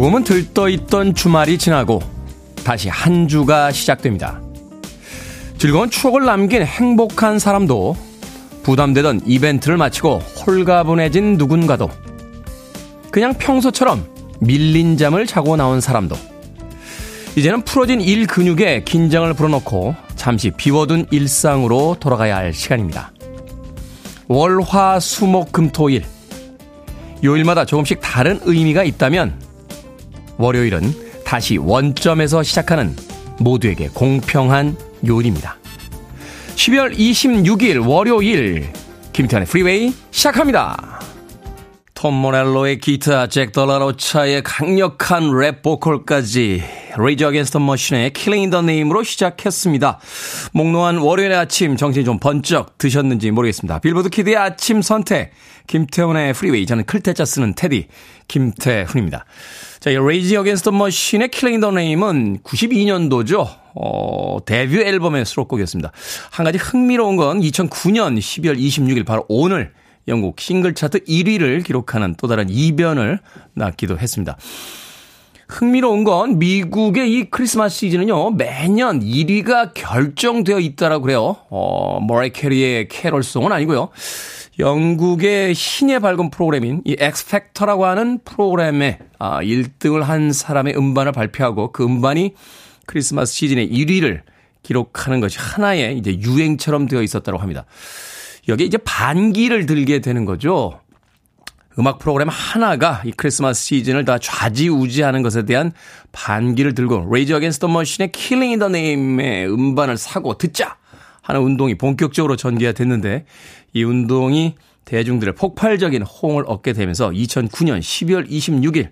조금은 들떠있던 주말이 지나고 다시 한 주가 시작됩니다. 즐거운 추억을 남긴 행복한 사람도, 부담되던 이벤트를 마치고 홀가분해진 누군가도, 그냥 평소처럼 밀린 잠을 자고 나온 사람도, 이제는 풀어진 일 근육에 긴장을 불어넣고 잠시 비워둔 일상으로 돌아가야 할 시간입니다. 월, 화, 수, 목, 금, 토, 일, 요일마다 조금씩 다른 의미가 있다면 월요일은 다시 원점에서 시작하는 모두에게 공평한 요일입니다. 12월 26일 월요일, 김태환의 프리웨이 시작합니다. 톰 모렐로의 기타, 잭 덜라로차의 강력한 랩 보컬까지 레이지 어게인스트 더 머신의 Killing in the Name으로 시작했습니다. 몽롱한 월요일의 아침, 정신이 좀 번쩍 드셨는지 모르겠습니다. 빌보드 키드의 아침 선택, 김태훈의 프리웨이. 저는 클테짜 쓰는 테디 김태훈입니다. 자, 이 레이지 어게인스트 더 머신의 Killing in the Name은 92년도죠. 데뷔 앨범의 수록곡이었습니다. 한 가지 흥미로운 건 2009년 12월 26일 바로 오늘 영국 싱글 차트 1위를 기록하는 또 다른 이변을 낳기도 했습니다. 흥미로운 건 미국의 이 크리스마스 시즌은요, 매년 1위가 결정되어 있다라고 그래요. 머라이 캐리의 캐럴송은 아니고요. 영국의 신의 발굴 프로그램인 이 엑스팩터라고 하는 프로그램에 1등을 한 사람의 음반을 발표하고 그 음반이 크리스마스 시즌의 1위를 기록하는 것이 하나의 이제 유행처럼 되어 있었다고 합니다. 여기에 이제 반기를 들게 되는 거죠. 음악 프로그램 하나가 이 크리스마스 시즌을 다 좌지우지하는 것에 대한 반기를 들고 레이지 어게인스트 더 머신의 킬링 인 더 네임의 음반을 사고 듣자 하는 운동이 본격적으로 전개가 됐는데, 이 운동이 대중들의 폭발적인 호응을 얻게 되면서 2009년 12월 26일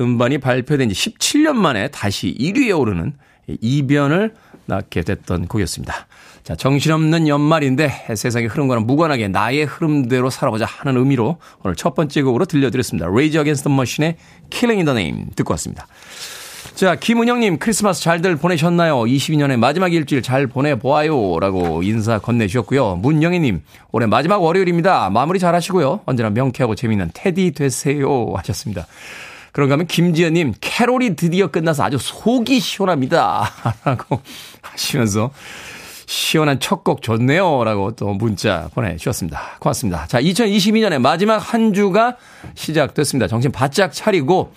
음반이 발표된 지 17년 만에 다시 1위에 오르는 이변을 낳게 됐던 곡이었습니다. 자, 정신없는 연말인데 세상의 흐름과는 무관하게 나의 흐름대로 살아보자 하는 의미로 오늘 첫 번째 곡으로 들려드렸습니다. Rage Against the Machine의 Killing in the Name 듣고 왔습니다. 자, 김은영님, 크리스마스 잘들 보내셨나요? 22년의 마지막 일주일 잘 보내보아요 라고 인사 건네주셨고요. 문영희님, 올해 마지막 월요일입니다. 마무리 잘하시고요. 언제나 명쾌하고 재미있는 테디 되세요 하셨습니다. 그런가 하면 김지연님, 캐롤이 드디어 끝나서 아주 속이 시원합니다 라고 하시면서 시원한 첫 곡 좋네요 라고 또 문자 보내주셨습니다. 고맙습니다. 자, 2022년의 마지막 한 주가 시작됐습니다. 정신 바짝 차리고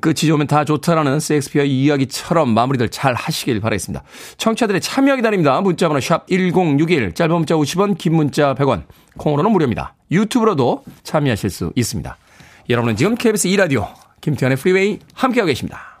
끝이 좋으면 다 좋다라는 셰익스피어의 이야기처럼 마무리들 잘 하시길 바라겠습니다. 청취자들의 참여 기다립니다. 문자번호 샵 1061, 짧은 문자 50원, 긴 문자 100원, 콩으로는 무료입니다. 유튜브로도 참여하실 수 있습니다. 여러분은 지금 KBS 2라디오 김태현의 프리웨이 함께하고 계십니다.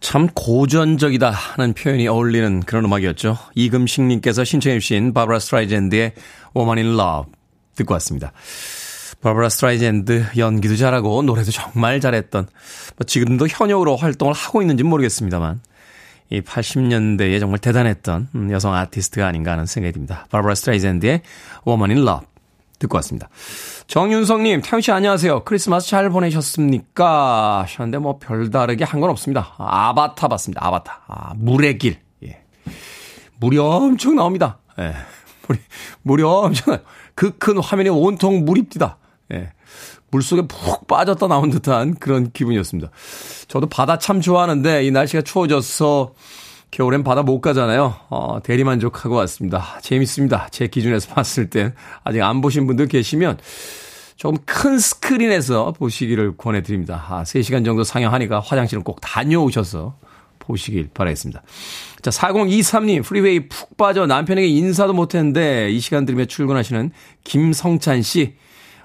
참 고전적이다 하는 표현이 어울리는 그런 음악이었죠. 이금식님께서 신청해 주신 바브라 스트라이젠드의 Woman in Love 듣고 왔습니다. 바브라 스트라이젠드 연기도 잘하고 노래도 정말 잘했던, 지금도 현역으로 활동을 하고 있는지 모르겠습니다만 이 80년대에 정말 대단했던 여성 아티스트가 아닌가 하는 생각이 듭니다. 바브라 스트라이젠드의 Woman in Love 듣고 왔습니다. 정윤성님, 태훈씨 안녕하세요. 크리스마스 잘 보내셨습니까 하셨는데 뭐 별다르게 한 건 없습니다. 아바타 봤습니다. 아바타. 물의 길. 예. 물이 엄청 나옵니다. 예. 물이 엄청 나요. 그 큰 화면에 온통 물입니다. 예. 물속에 푹 빠졌다 나온 듯한 그런 기분이었습니다. 저도 바다 참 좋아하는데 이 날씨가 추워져서 겨울엔 바다 못 가잖아요. 대리만족하고 왔습니다. 재밌습니다. 제 기준에서 봤을 땐. 아직 안 보신 분들 계시면 조금 큰 스크린에서 보시기를 권해드립니다. 3시간 정도 상영하니까 화장실은 꼭 다녀오셔서 보시길 바라겠습니다. 자, 4023님, 프리웨이 푹 빠져 남편에게 인사도 못했는데 이 시간 들으며 출근하시는 김성찬 씨,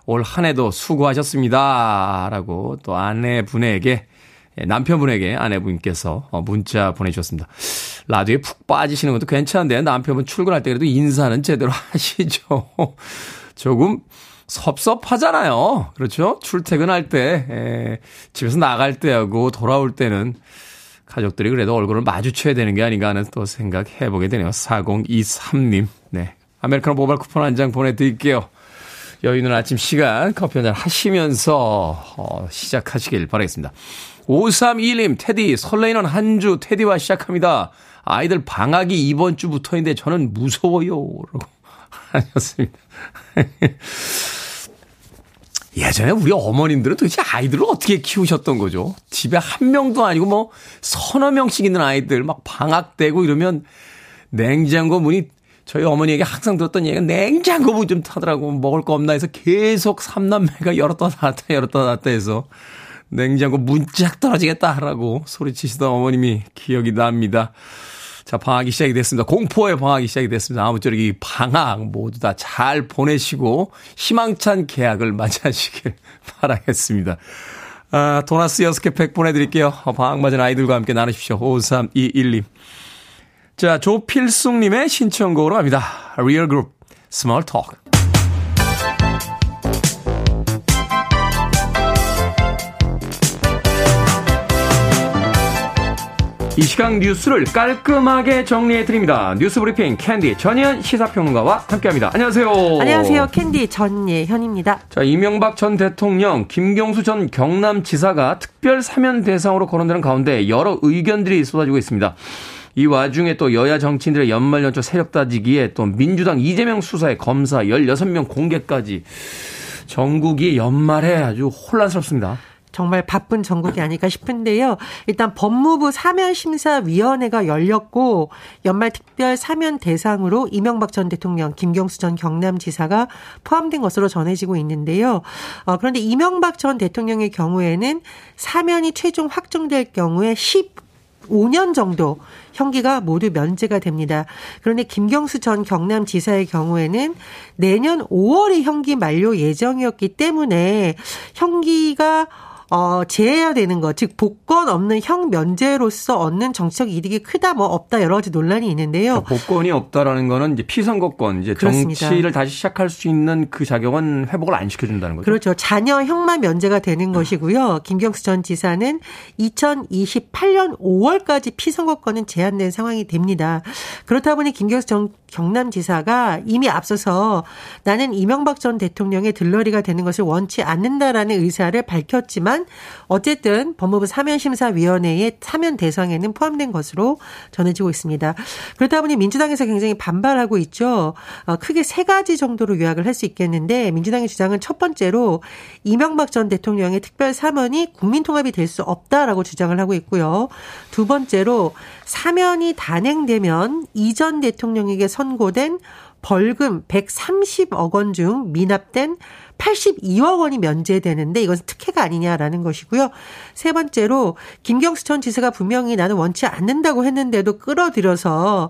올 한 해도 수고하셨습니다 라고 또 아내분에게, 남편분에게 아내분께서 문자 보내주셨습니다. 라디오에 푹 빠지시는 것도 괜찮은데 남편분 출근할 때 그래도 인사는 제대로 하시죠. 조금 섭섭하잖아요. 그렇죠? 출퇴근할 때, 집에서 나갈 때하고 돌아올 때는 가족들이 그래도 얼굴을 마주쳐야 되는 게 아닌가 하는 또 생각해보게 되네요. 4023님. 네. 아메리카노 모바일 쿠폰 한 장 보내드릴게요. 여유 있는 아침 시간 커피 한잔 하시면서 시작하시길 바라겠습니다. 531님, 테디, 설레이는 한 주 테디와 시작합니다. 아이들 방학이 이번 주부터인데 저는 무서워요. 라고 하셨습니다. 예전에 우리 어머님들은 도대체 아이들을 어떻게 키우셨던 거죠? 집에 한 명도 아니고 뭐 서너 명씩 있는 아이들 막 방학되고 이러면 냉장고 문이, 저희 어머니에게 항상 들었던 얘기가 냉장고 문 좀 타더라고, 먹을 거 없나 해서 계속 삼남매가 열었다 닫았다 열었다 닫았다 해서 냉장고 문 쫙 떨어지겠다 하라고 소리치시던 어머님이 기억이 납니다. 자, 방학이 시작이 됐습니다. 공포의 방학이 시작이 됐습니다. 아무쪼록 이 방학 모두 다 잘 보내시고 희망찬 개학을 맞이하시길 바라겠습니다. 아, 도나스 6개 팩 보내드릴게요. 방학 맞은 아이들과 함께 나누십시오. 53212. 자, 조필숙님의 신청곡으로 갑니다. Real Group, Small Talk. 이 시각 뉴스를 깔끔하게 정리해드립니다. 뉴스브리핑 캔디 전예현 시사평론가와 함께합니다. 안녕하세요. 안녕하세요. 캔디 전예현입니다. 자, 이명박 전 대통령, 김경수 전 경남지사가 특별 사면 대상으로 거론되는 가운데 여러 의견들이 쏟아지고 있습니다. 이 와중에 또 여야 정치인들의 연말연초 세력 따지기에 또 민주당 이재명 수사에 검사 16명 공개까지, 전국이 연말에 아주 혼란스럽습니다. 정말 바쁜 전국이 아닐까 싶은데요. 일단 법무부 사면심사위원회가 열렸고 연말 특별 사면 대상으로 이명박 전 대통령, 김경수 전 경남지사가 포함된 것으로 전해지고 있는데요. 그런데 이명박 전 대통령의 경우에는 사면이 최종 확정될 경우에 15년 정도 형기가 모두 면제가 됩니다. 그런데 김경수 전 경남지사의 경우에는 내년 5월이 형기 만료 예정이었기 때문에 형기가 제해야 되는 것, 즉 복권 없는 형 면제로서 얻는 정치적 이득이 크다, 뭐 없다, 여러 가지 논란이 있는데요. 복권이 없다라는 거는 이제 피선거권, 이제 그렇습니다. 정치를 다시 시작할 수 있는 그 자격은 회복을 안 시켜준다는 거죠. 그렇죠. 자녀 형만 면제가 되는 것이고요. 김경수 전 지사는 2028년 5월까지 피선거권은 제한된 상황이 됩니다. 그렇다 보니 김경수 전 경남지사가 이미 앞서서 나는 이명박 전 대통령의 들러리가 되는 것을 원치 않는다라는 의사를 밝혔지만, 어쨌든 법무부 사면심사위원회의 사면 대상에는 포함된 것으로 전해지고 있습니다. 그렇다 보니 민주당에서 굉장히 반발하고 있죠. 크게 세 가지 정도로 요약을 할 수 있겠는데, 민주당의 주장은 첫 번째로 이명박 전 대통령의 특별 사면이 국민통합이 될 수 없다라고 주장을 하고 있고요. 두 번째로 사면이 단행되면 이전 대통령에게 선고된 벌금 130억 원 중 미납된 82억 원이 면제되는데 이건 특혜가 아니냐라는 것이고요. 세 번째로 김경수 전 지사가 분명히 나는 원치 않는다고 했는데도 끌어들여서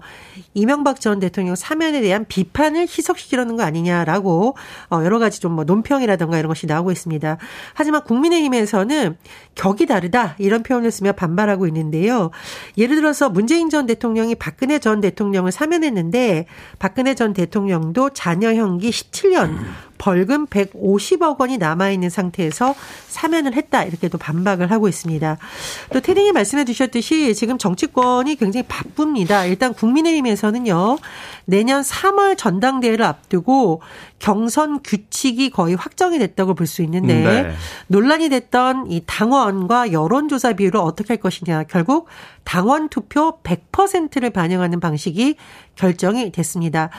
이명박 전 대통령 사면에 대한 비판을 희석시키려는 거 아니냐라고 여러 가지 좀 뭐 논평이라든가 이런 것이 나오고 있습니다. 하지만 국민의힘에서는 격이 다르다 이런 표현을 쓰며 반발하고 있는데요. 예를 들어서 문재인 전 대통령이 박근혜 전 대통령을 사면했는데 박근혜 전 대통령도 자녀 형기 17년 벌금 150억 원이 남아있는 상태에서 사면을 했다, 이렇게 또 반박을 하고 있습니다. 또 태딩이 말씀해 주셨듯이 지금 정치권이 굉장히 바쁩니다. 일단 국민의힘에서는요, 내년 3월 전당대회를 앞두고 경선 규칙이 거의 확정이 됐다고 볼 수 있는데, 네, 논란이 됐던 이 당원과 여론조사 비율을 어떻게 할 것이냐, 결국 당원 투표 100%를 반영하는 방식이 결정이 됐습니다.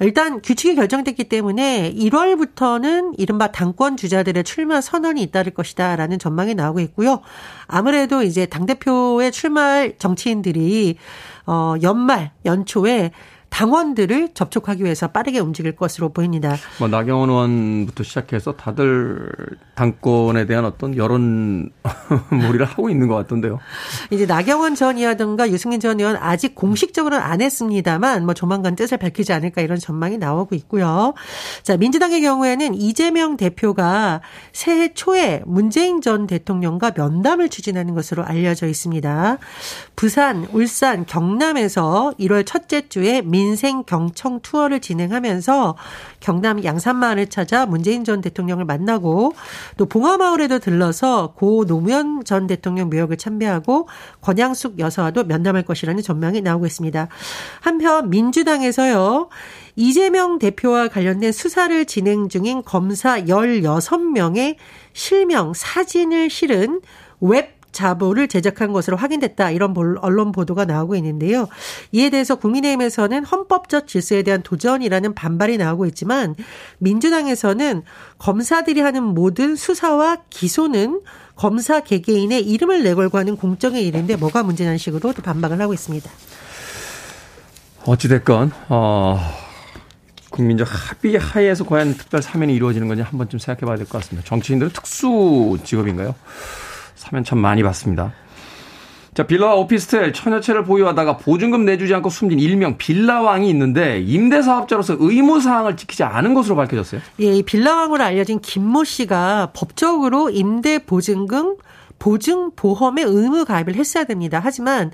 일단 규칙이 결정됐기 때문에 1월부터는 이른바 당권 주자들의 출마 선언이 잇따를 것이다 라는 전망이 나오고 있고요. 아무래도 이제 당대표에 출마할 정치인들이 연말, 연초에 당원들을 접촉하기 위해서 빠르게 움직일 것으로 보입니다. 뭐 나경원 의원부터 시작해서 다들 당권에 대한 어떤 여론 몰이를 하고 있는 것 같던데요. 이제 나경원 전 의원이라든가 유승민 전 의원 아직 공식적으로는 안 했습니다만 뭐 조만간 뜻을 밝히지 않을까 이런 전망이 나오고 있고요. 자, 민주당의 경우에는 이재명 대표가 새해 초에 문재인 전 대통령과 면담을 추진하는 것으로 알려져 있습니다. 부산, 울산, 경남에서 1월 첫째 주에 민 인생 경청 투어를 진행하면서 경남 양산마을을 찾아 문재인 전 대통령을 만나고 또 봉화마을에도 들러서 고 노무현 전 대통령 묘역을 참배하고 권양숙 여사와도 면담할 것이라는 전망이 나오고 있습니다. 한편 민주당에서요. 이재명 대표와 관련된 수사를 진행 중인 검사 16명의 실명 사진을 실은 웹 자보를 제작한 것으로 확인됐다. 이런 언론 보도가 나오고 있는데요. 이에 대해서 국민의힘에서는 헌법적 질서에 대한 도전이라는 반발이 나오고 있지만 민주당에서는 검사들이 하는 모든 수사와 기소는 검사 개개인의 이름을 내걸고 하는 공정의 일인데 뭐가 문제냐는 식으로 또 반박을 하고 있습니다. 어찌됐건 국민적 합의 하에서 과연 특별 사면이 이루어지는 건지 한 번쯤 생각해 봐야 될 것 같습니다. 정치인들은 특수 직업인가요? 사면 참 많이 받습니다. 자, 빌라와 오피스텔 천여 채를 보유하다가 보증금 내주지 않고 숨진 일명 빌라왕이 있는데 임대사업자로서 의무사항을 지키지 않은 것으로 밝혀졌어요. 예, 이 빌라왕으로 알려진 김모 씨가 법적으로 임대보증금 보증보험에 의무 가입을 했어야 됩니다. 하지만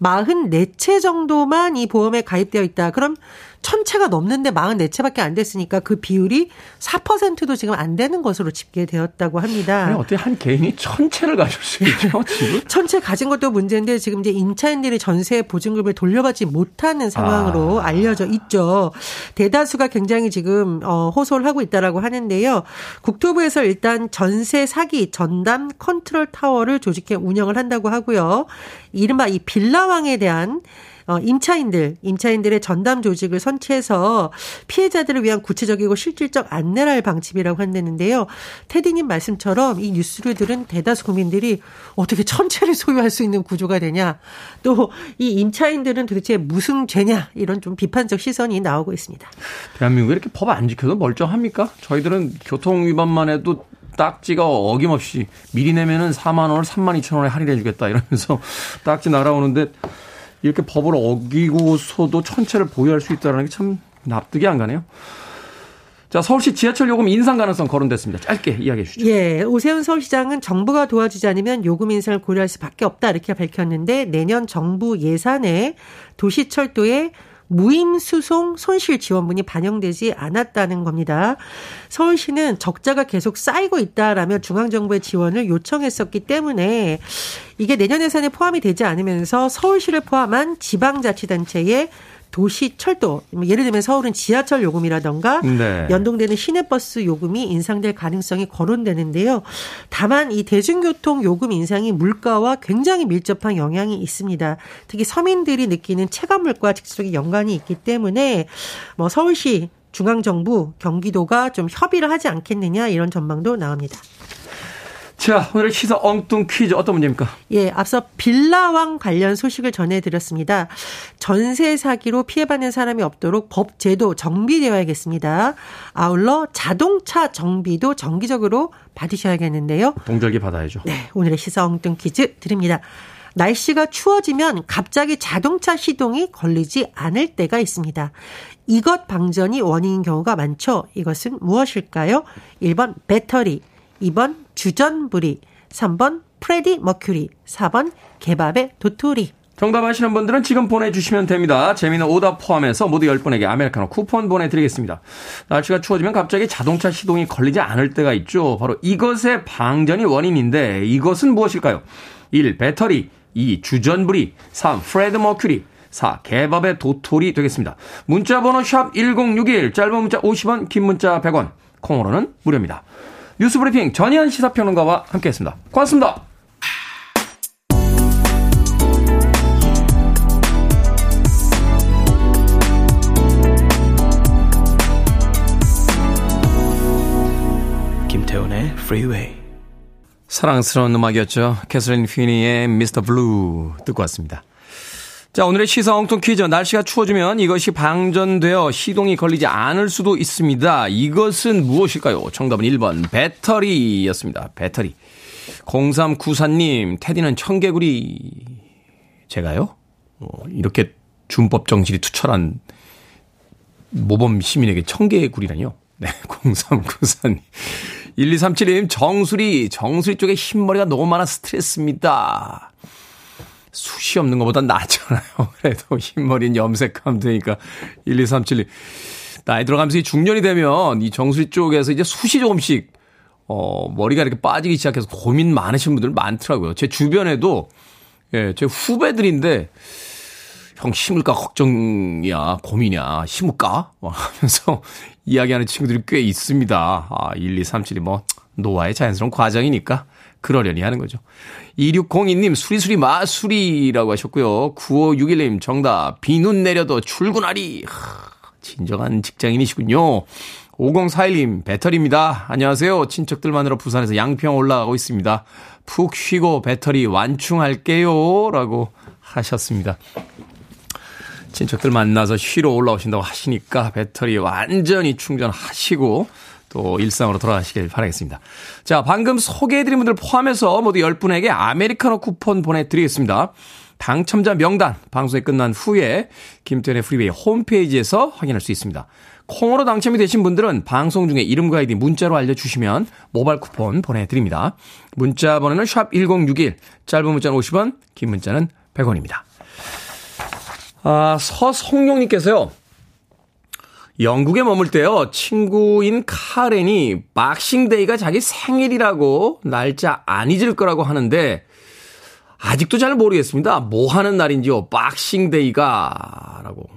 44채 정도만 이 보험에 가입되어 있다. 그럼 1000채가 넘는데 44채밖에 안 됐으니까 그 비율이 4%도 지금 안 되는 것으로 집계되었다고 합니다. 아니, 어떻게 한 개인이 1000채를 가질 수 있죠? 지금? 1000채 가진 것도 문제인데 지금 이제 임차인들이 전세 보증금을 돌려받지 못하는 상황으로 알려져 있죠. 대다수가 굉장히 지금 호소를 하고 있다라고 하는데요. 국토부에서 일단 전세 사기 전담 컨트롤 타워를 조직해 운영을 한다고 하고요. 이른바 이 빌라왕에 대한 임차인들의 전담 조직을 선치해서 피해자들을 위한 구체적이고 실질적 안내를 할 방침이라고 한다는데요. 테디님 말씀처럼 이 뉴스를 들은 대다수 국민들이 어떻게 1000채를 소유할 수 있는 구조가 되냐. 또 이 임차인들은 도대체 무슨 죄냐. 이런 좀 비판적 시선이 나오고 있습니다. 대한민국이 이렇게 법 안 지켜도 멀쩡합니까? 저희들은 교통위반만 해도 딱지가 어김없이 미리 내면은 4만 원을 3만 2천 원에 할인해 주겠다 이러면서 딱지 날아오는데 이렇게 법을 어기고서도 1000채를 보유할 수 있다는 게 참 납득이 안 가네요. 자, 서울시 지하철 요금 인상 가능성 거론됐습니다. 짧게 이야기해 주시죠. 예, 오세훈 서울시장은 정부가 도와주지 않으면 요금 인상을 고려할 수밖에 없다 이렇게 밝혔는데 내년 정부 예산에 도시철도에 무임수송 손실 지원분이 반영되지 않았다는 겁니다. 서울시는 적자가 계속 쌓이고 있다라며 중앙정부의 지원을 요청했었기 때문에 이게 내년 예산에 포함이 되지 않으면서 서울시를 포함한 지방자치단체의 도시철도, 예를 들면 서울은 지하철 요금이라든가 네. 연동되는 시내버스 요금이 인상될 가능성이 거론되는데요. 다만 이 대중교통 요금 인상이 물가와 굉장히 밀접한 영향이 있습니다. 특히 서민들이 느끼는 체감물과 직접적인 연관이 있기 때문에 뭐 서울시, 중앙정부, 경기도가 좀 협의를 하지 않겠느냐 이런 전망도 나옵니다. 자, 오늘의 시사 엉뚱 퀴즈 어떤 문제입니까? 예, 앞서 빌라왕 관련 소식을 전해드렸습니다. 전세 사기로 피해받는 사람이 없도록 법 제도 정비되어야겠습니다. 아울러 자동차 정비도 정기적으로 받으셔야겠는데요. 동절기 받아야죠. 네, 오늘의 시사 엉뚱 퀴즈 드립니다. 날씨가 추워지면 갑자기 자동차 시동이 걸리지 않을 때가 있습니다. 이것 방전이 원인인 경우가 많죠. 이것은 무엇일까요? 1번 배터리, 2번 주전부리, 3번 프레디 머큐리, 4번 개밥의 도토리. 정답 아시는 분들은 지금 보내주시면 됩니다. 재미있는 오답 포함해서 모두 10분에게 아메리카노 쿠폰 보내드리겠습니다. 날씨가 추워지면 갑자기 자동차 시동이 걸리지 않을 때가 있죠. 바로 이것의 방전이 원인인데 이것은 무엇일까요? 1. 배터리, 2. 주전부리, 3. 프레디 머큐리, 4. 개밥의 도토리 되겠습니다. 문자번호 샵 1061, 짧은 문자 50원, 긴 문자 100원, 콩으로는 무료입니다. 뉴스브리핑 전희연 시사평론가와 함께했습니다. 고맙습니다. 김태훈의 프리웨이. 사랑스러운 음악이었죠. 캐서린 피니의 미스터 블루 듣고 왔습니다. 자, 오늘의 시사 엉뚱 퀴즈. 날씨가 추워지면 이것이 방전되어 시동이 걸리지 않을 수도 있습니다. 이것은 무엇일까요? 정답은 1번 배터리였습니다. 배터리. 0394님 테디는 청개구리. 제가요? 이렇게 준법 정신이 투철한 모범 시민에게 청개구리라니요? 네, 0394님. 1237님 정수리. 정수리 쪽에 흰머리가 너무 많아 스트레스입니다. 숱이 없는 것보단 낫잖아요. 그래도 흰머리는 염색하면 되니까. 12372. 나이 들어가면서 이 중년이 되면 이 정수리 쪽에서 이제 숱이 조금씩, 머리가 이렇게 빠지기 시작해서 고민 많으신 분들 많더라고요. 제 주변에도, 예, 제 후배들인데, 형 심을까 걱정이야, 고민이야, 심을까? 막 하면서 이야기하는 친구들이 꽤 있습니다. 아, 12372 뭐, 노화의 자연스러운 과정이니까 그러려니 하는 거죠. 2602님 수리수리 마수리라고 하셨고요. 9561님 정답 비눈 내려도 출근하리. 진정한 직장인이시군요. 5041님 배터리입니다. 안녕하세요. 친척들 만나러 부산에서 양평 올라가고 있습니다. 푹 쉬고 배터리 완충할게요 라고 하셨습니다. 친척들 만나서 쉬러 올라오신다고 하시니까 배터리 완전히 충전하시고 또 일상으로 돌아가시길 바라겠습니다. 자, 방금 소개해드린 분들 포함해서 모두 10분에게 아메리카노 쿠폰 보내드리겠습니다. 당첨자 명단 방송이 끝난 후에 김태현의 프리웨이 홈페이지에서 확인할 수 있습니다. 콩으로 당첨이 되신 분들은 방송 중에 이름과 아이디 문자로 알려주시면 모바일 쿠폰 보내드립니다. 문자 번호는 샵1061, 짧은 문자는 50원, 긴 문자는 100원입니다. 아, 서성용님께서요. 영국에 머물 때요. 친구인 카렌이 박싱데이가 자기 생일이라고 날짜 안 잊을 거라고 하는데 아직도 잘 모르겠습니다. 뭐 하는 날인지요. 박싱데이가 라고.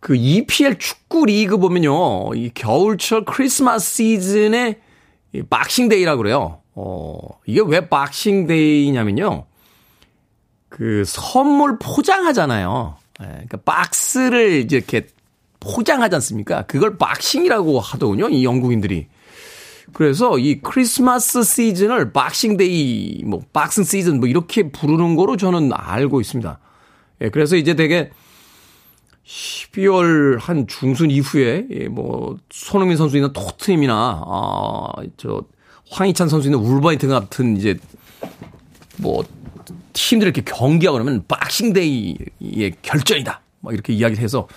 그 EPL 축구 리그 보면요. 이 겨울철 크리스마스 시즌에 박싱데이라고 그래요. 이게 왜 박싱데이냐면요. 그 선물 포장하잖아요. 그러니까 박스를 이렇게 포장하지 않습니까? 그걸 박싱이라고 하더군요, 이 영국인들이. 그래서 이 크리스마스 시즌을 박싱데이, 뭐 박싱 시즌 뭐 이렇게 부르는 거로 저는 알고 있습니다. 예, 그래서 이제 되게 12월 한 중순 이후에 예, 뭐 손흥민 선수 있는 토트넘이나 저 황희찬 선수 있는 울버햄튼 같은 이제 뭐 팀들 이렇게 경기하고 그러면 박싱데이의 결전이다. 막 이렇게 이야기를 해서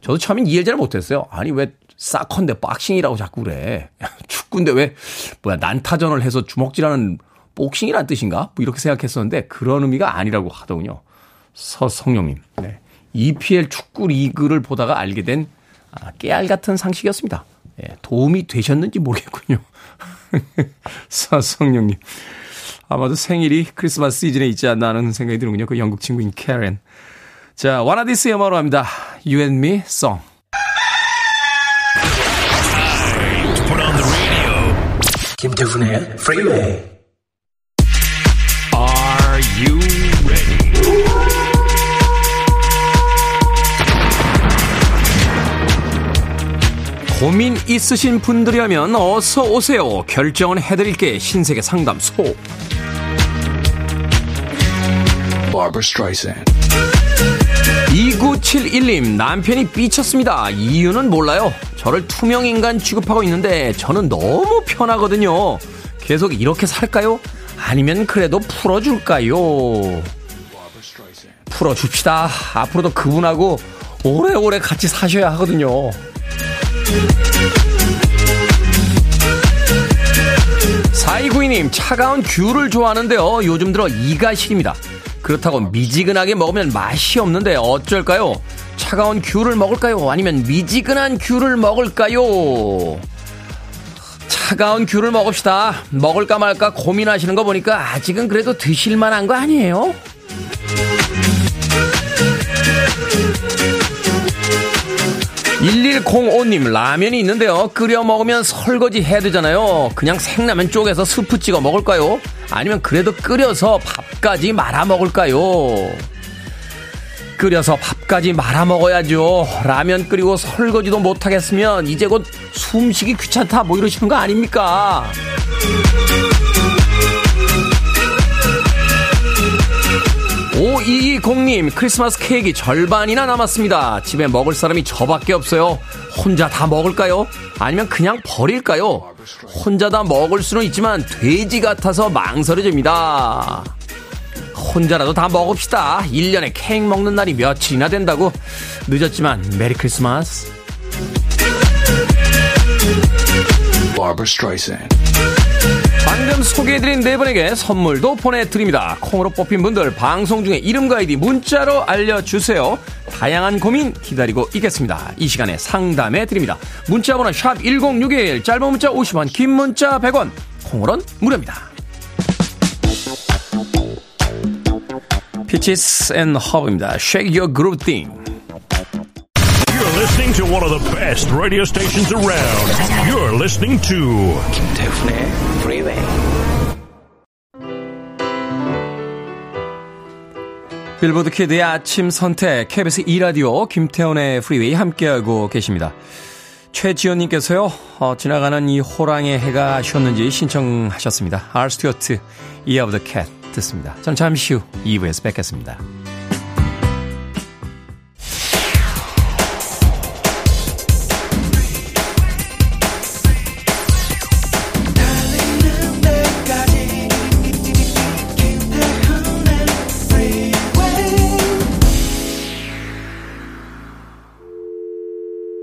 저도 처음엔 이해를 잘 못했어요. 아니 왜 사컨데 박싱이라고 자꾸 그래. 축구인데 왜 뭐야 난타전을 해서 주먹질하는 복싱이란 뜻인가? 뭐 이렇게 생각했었는데 그런 의미가 아니라고 하더군요. 서성용님. 네. EPL 축구 리그를 보다가 알게 된 깨알 같은 상식이었습니다. 네. 도움이 되셨는지 모르겠군요. 서성용님. 아마도 생일이 크리스마스 시즌에 있지 않나 하는 생각이 드는군요. 그 영국 친구인 캐런. 자, 와나디스의 음악으로 합니다. You and Me Song. 김태훈의 Freeway. Are you ready? 고민 있으신 분들이라면 어서 오세요. 결정은 해드릴게. 신세계 상담소. Barbra Streisand. 2971님 남편이 삐쳤습니다. 이유는 몰라요. 저를 투명인간 취급하고 있는데 저는 너무 편하거든요. 계속 이렇게 살까요? 아니면 그래도 풀어줄까요? 풀어줍시다. 앞으로도 그분하고 오래오래 같이 사셔야 하거든요. 사이구이님 차가운 귤을 좋아하는데요. 요즘 들어 이가 시립니다. 그렇다고 미지근하게 먹으면 맛이 없는데 어쩔까요? 차가운 귤을 먹을까요? 아니면 미지근한 귤을 먹을까요? 차가운 귤을 먹읍시다. 먹을까 말까 고민하시는 거 보니까 아직은 그래도 드실만한 거 아니에요? 1105님 라면이 있는데요. 끓여 먹으면 설거지 해야 되잖아요. 그냥 생라면 쪼개서 스프 찍어 먹을까요? 아니면 그래도 끓여서 밥까지 말아 먹을까요? 끓여서 밥까지 말아 먹어야죠. 라면 끓이고 설거지도 못하겠으면 이제 곧 숨쉬기 귀찮다 뭐 이러시는 거 아닙니까? 5220님 크리스마스 케이크 절반이나 남았습니다. 집에 먹을 사람이 저밖에 없어요. 혼자 다 먹을까요? 아니면 그냥 버릴까요? 혼자 다 먹을 수는 있지만 돼지 같아서 망설여집니다. 혼자라도 다 먹읍시다. 1년에 케이크 먹는 날이 며칠이나 된다고. 늦었지만 메리 크리스마스. Barbra Streisand. 방금 소개해드린 네 분에게 선물도 보내드립니다. 콩으로 뽑힌 분들 방송 중에 이름과 아이디 문자로 알려주세요. 다양한 고민 기다리고 있겠습니다. 이 시간에 상담해드립니다. 문자번호 샵 1061, 짧은 문자 50원, 긴 문자 100원, 콩으로는 무료입니다. Peaches and Hub입니다. Shake your groove thing. You're listening to one of the best radio stations around. You're listening to 김태훈의 Freeway. 빌보드 키드의 아침 선택 KBS 2라디오 김태훈의 Freeway 함께하고 계십니다. 최지연님께서요, 지나가는 이 호랑의 해가 아쉬웠는지 신청하셨습니다. R. Stewart, Ear of the Cat. 듣습니다. 전 잠시 후 2부에서 뵙겠습니다.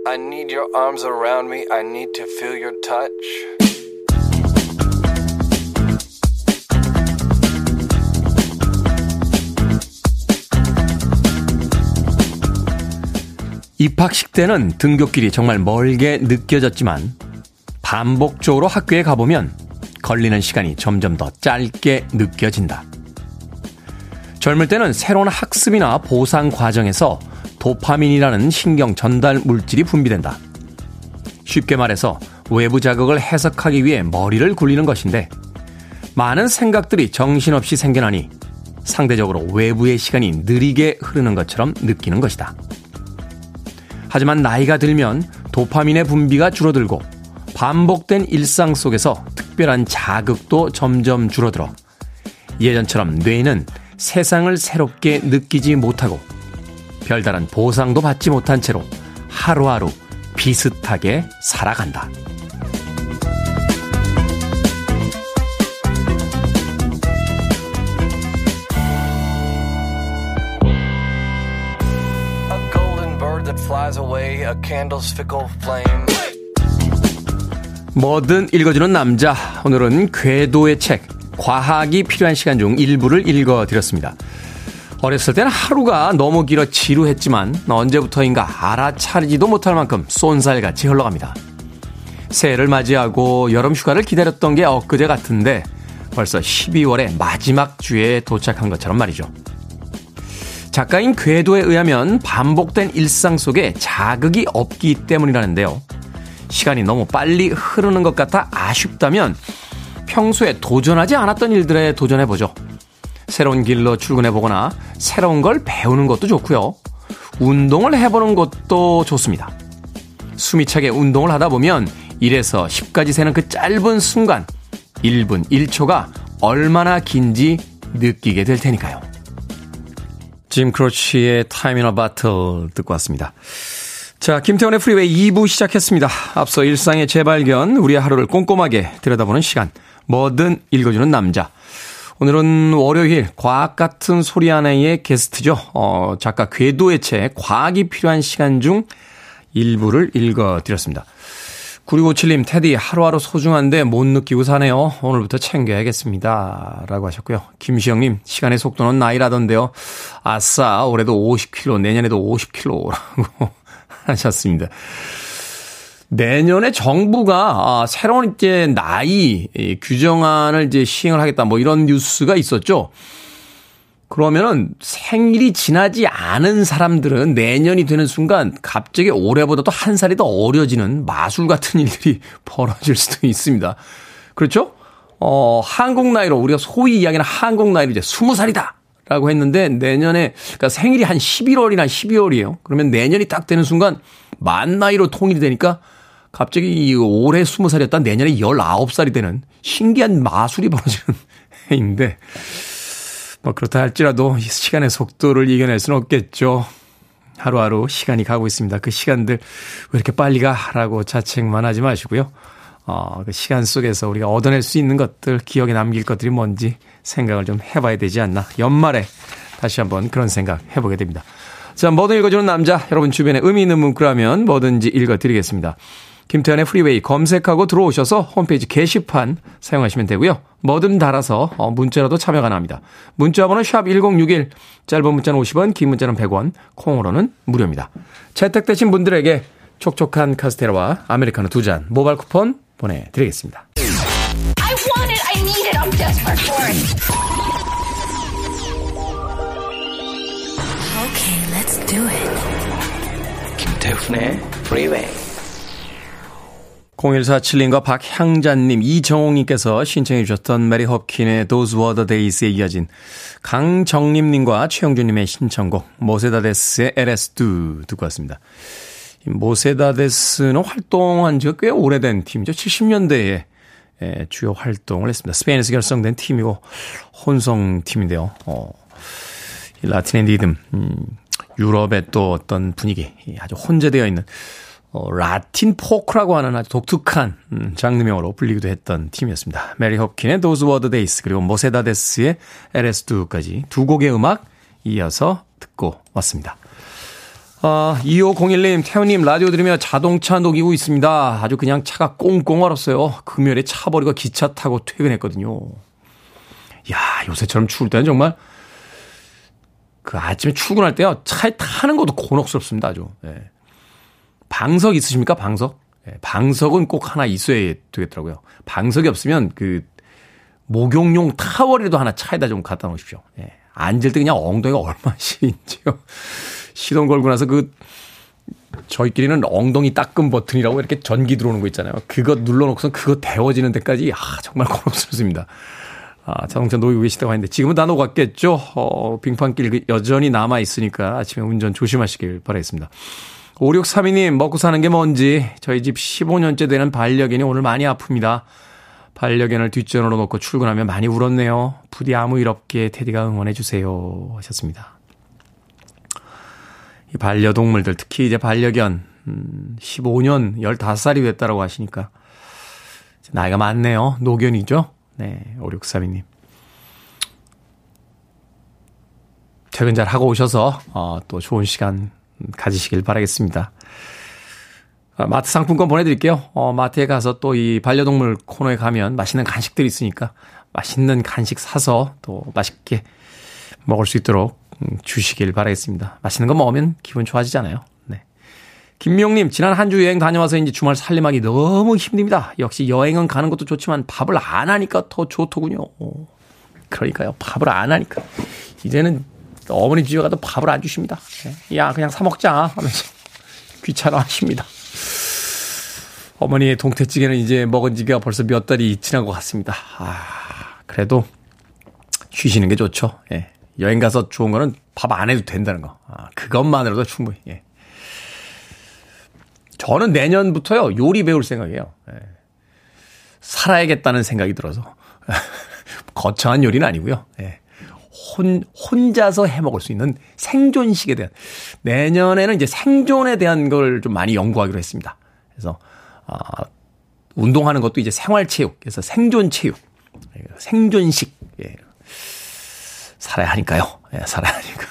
I need your arms around me. I need to feel your touch. 입학식 때는 등교길이 정말 멀게 느껴졌지만 반복적으로 학교에 가보면 걸리는 시간이 점점 더 짧게 느껴진다. 젊을 때는 새로운 학습이나 보상 과정에서 도파민이라는 신경 전달 물질이 분비된다. 쉽게 말해서 외부 자극을 해석하기 위해 머리를 굴리는 것인데 많은 생각들이 정신없이 생겨나니 상대적으로 외부의 시간이 느리게 흐르는 것처럼 느끼는 것이다. 하지만 나이가 들면 도파민의 분비가 줄어들고 반복된 일상 속에서 특별한 자극도 점점 줄어들어 예전처럼 뇌는 세상을 새롭게 느끼지 못하고 별다른 보상도 받지 못한 채로 하루하루 비슷하게 살아간다. 뭐든 읽어주는 남자, 오늘은 궤도의 책 과학이 필요한 시간 중 일부를 읽어드렸습니다. 어렸을 때는 하루가 너무 길어 지루했지만 언제부터인가 알아차리지도 못할 만큼 쏜살같이 흘러갑니다. 새해를 맞이하고 여름 휴가를 기다렸던 게 엊그제 같은데 벌써 12월의 마지막 주에 도착한 것처럼 말이죠. 작가인 궤도에 의하면 반복된 일상 속에 자극이 없기 때문이라는데요. 시간이 너무 빨리 흐르는 것 같아 아쉽다면 평소에 도전하지 않았던 일들에 도전해보죠. 새로운 길로 출근해보거나 새로운 걸 배우는 것도 좋고요. 운동을 해보는 것도 좋습니다. 숨이 차게 운동을 하다 보면 1에서 10까지 세는 그 짧은 순간 1분 1초가 얼마나 긴지 느끼게 될 테니까요. 짐 크로치의 Time in a Bottle 듣고 왔습니다. 자, 김태원의 프리웨이 2부 시작했습니다. 앞서 일상의 재발견, 우리의 하루를 꼼꼼하게 들여다보는 시간, 뭐든 읽어주는 남자. 오늘은 월요일 과학 같은 소리 하나의 게스트죠. 작가 궤도의 책 과학이 필요한 시간 중 일부를 읽어드렸습니다. 9657님, 테디 하루하루 소중한데 못 느끼고 사네요. 오늘부터 챙겨야겠습니다. 라고 하셨고요. 김시영님, 시간의 속도는 나이라던데요. 아싸, 올해도 50kg, 내년에도 50kg라고 하셨습니다. 내년에 정부가 새로운 이제 나이 규정안을 이제 시행을 하겠다 뭐 이런 뉴스가 있었죠. 그러면은 생일이 지나지 않은 사람들은 내년이 되는 순간 갑자기 올해보다 또 한 살이 더 어려지는 마술 같은 일들이 벌어질 수도 있습니다. 그렇죠? 한국 나이로 우리가 소위 이야기하는 한국 나이로 이제 20살이다라고 했는데 내년에, 그러니까 생일이 한 11월이나 12월이에요. 그러면 내년이 딱 되는 순간 만 나이로 통일이 되니까 갑자기 이 올해 20살이었다 내년에 19살이 되는 신기한 마술이 벌어지는 해인데 그렇다 할지라도 시간의 속도를 이겨낼 수는 없겠죠. 하루하루 시간이 가고 있습니다. 그 시간들 왜 이렇게 빨리 가라고 자책만 하지 마시고요. 그 시간 속에서 우리가 얻어낼 수 있는 것들, 기억에 남길 것들이 뭔지 생각을 좀 해봐야 되지 않나. 연말에 다시 한번 그런 생각 해보게 됩니다. 자, 뭐든 읽어주는 남자, 여러분 주변에 의미 있는 문구라면 뭐든지 읽어드리겠습니다. 김태현의 프리웨이 검색하고 들어오셔서 홈페이지 게시판 사용하시면 되고요. 뭐든 달아서 문자라도 참여 가능합니다. 문자 번호 샵 1061, 짧은 문자는 50원, 긴 문자는 100원, 콩으로는 무료입니다. 채택되신 분들에게 촉촉한 카스테라와 아메리카노 2잔 모바일 쿠폰 보내드리겠습니다. I want it, I need it, I'm desperate for it. Okay, let's do it. 김태훈의 프리웨이. 0147님과 박향자님, 이정홍님께서 신청해 주셨던 메리 홉킨의 Those Were The Days에 이어진 강정림님과 최영준님의 신청곡 모세다데스의 LS2 듣고 왔습니다. 모세다데스는 활동한 지가 꽤 오래된 팀이죠. 70년대에 주요 활동을 했습니다. 스페인에서 결성된 팀이고 혼성팀인데요. 라틴의 리듬, 유럽의 또 어떤 분위기, 아주 혼재되어 있는 라틴 포크라고 하는 아주 독특한 장르명으로 불리기도 했던 팀이었습니다. 메리 홉킨의 Those Were The Days 그리고 모세다데스의 LS2까지 두 곡의 음악 이어서 듣고 왔습니다. 2501님, 태훈님 라디오 들으며 자동차 녹이고 있습니다. 아주 그냥 차가 꽁꽁 얼었어요. 금요일에 차 버리고 기차 타고 퇴근했거든요. 야, 요새처럼 추울 때는 정말 그 아침에 출근할 때요 차에 타는 것도 곤혹스럽습니다. 아주. 예. 방석 있으십니까? 방석? 방석은 꼭 하나 있어야 되겠더라고요. 방석이 없으면 그 목욕용 타월이라도 하나 차에다 좀 갖다 놓으십시오. 예. 앉을 때 그냥 엉덩이가 얼마씩인지요. 시동 걸고 나서 그 저희끼리는 엉덩이 닦음 버튼이라고 이렇게 전기 들어오는 거 있잖아요. 그거 눌러놓고선 그거 데워지는 데까지 정말 고맙습니다. 자동차 놓이고 계시다고 하는데 지금은 다 녹았겠죠. 빙판길 여전히 남아있으니까 아침에 운전 조심하시길 바라겠습니다. 5632님, 먹고 사는 게 뭔지 저희 집 15년째 되는 반려견이 오늘 많이 아픕니다. 반려견을 뒷전으로 놓고 출근하며 많이 울었네요. 부디 아무 일 없게 테디가 응원해 주세요 하셨습니다. 이 반려동물들, 특히 이제 반려견 15년 15살이 됐다라고 하시니까 나이가 많네요. 노견이죠. 네, 5632님. 퇴근 잘 하고 오셔서 또 좋은 시간 가지시길 바라겠습니다. 마트 상품권 보내드릴게요. 마트에 가서 또 이 반려동물 코너에 가면 맛있는 간식들이 있으니까 맛있는 간식 사서 또 맛있게 먹을 수 있도록 주시길 바라겠습니다. 맛있는 거 먹으면 기분 좋아지잖아요. 네. 김미용님, 지난 한 주 여행 다녀와서인지 주말 살림하기 너무 힘듭니다. 역시 여행은 가는 것도 좋지만 밥을 안 하니까 더 좋더군요. 그러니까요. 밥을 안 하니까. 이제는 어머니 집에 가도 밥을 안 주십니다. 야, 그냥 사 먹자 하면서 귀찮아 하십니다. 어머니의 동태찌개는 이제 먹은 지가 벌써 몇 달이 지난 것 같습니다. 그래도 쉬시는 게 좋죠. 예. 여행 가서 좋은 거는 밥 안 해도 된다는 거. 그것만으로도 충분히. 예. 저는 내년부터요 요리 배울 생각이에요. 예. 살아야겠다는 생각이 들어서 거창한 요리는 아니고요. 예. 혼자서 해 먹을 수 있는 생존식에 대한, 내년에는 이제 생존에 대한 걸 좀 많이 연구하기로 했습니다. 그래서, 운동하는 것도 이제 생활체육, 그래서 생존체육, 생존식, 예. 살아야 하니까요. 예, 살아야 하니까.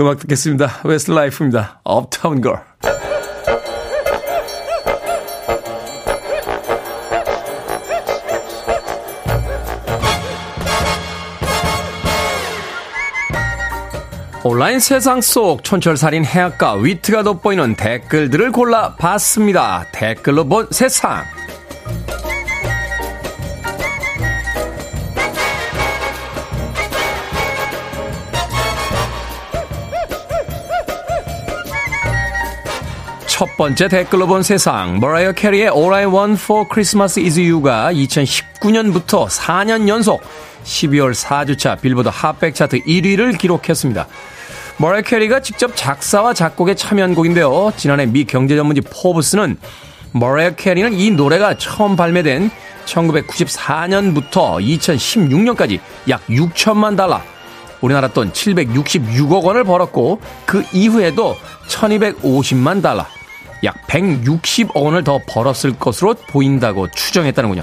음악 듣겠습니다. 웨스트라이프입니다. Uptown Girl. 온라인 세상 속 촌철살인 해악과 위트가 돋보이는 댓글들을 골라봤습니다. 댓글로 본 세상. 첫 번째 댓글로 본 세상. 머라이어 캐리의 All I Want for Christmas is You가 2019년부터 4년 연속 12월 4주차 빌보드 핫백 차트 1위를 기록했습니다. 머라이어 캐리가 직접 작사와 작곡에 참여한 곡인데요. 지난해 미 경제전문지 포브스는 머라이어 캐리는 이 노래가 처음 발매된 1994년부터 2016년까지 약 6천만 달러, 우리나라 돈 766억 원을 벌었고 그 이후에도 1250만 달러, 약 160억 원을 더 벌었을 것으로 보인다고 추정했다는군요.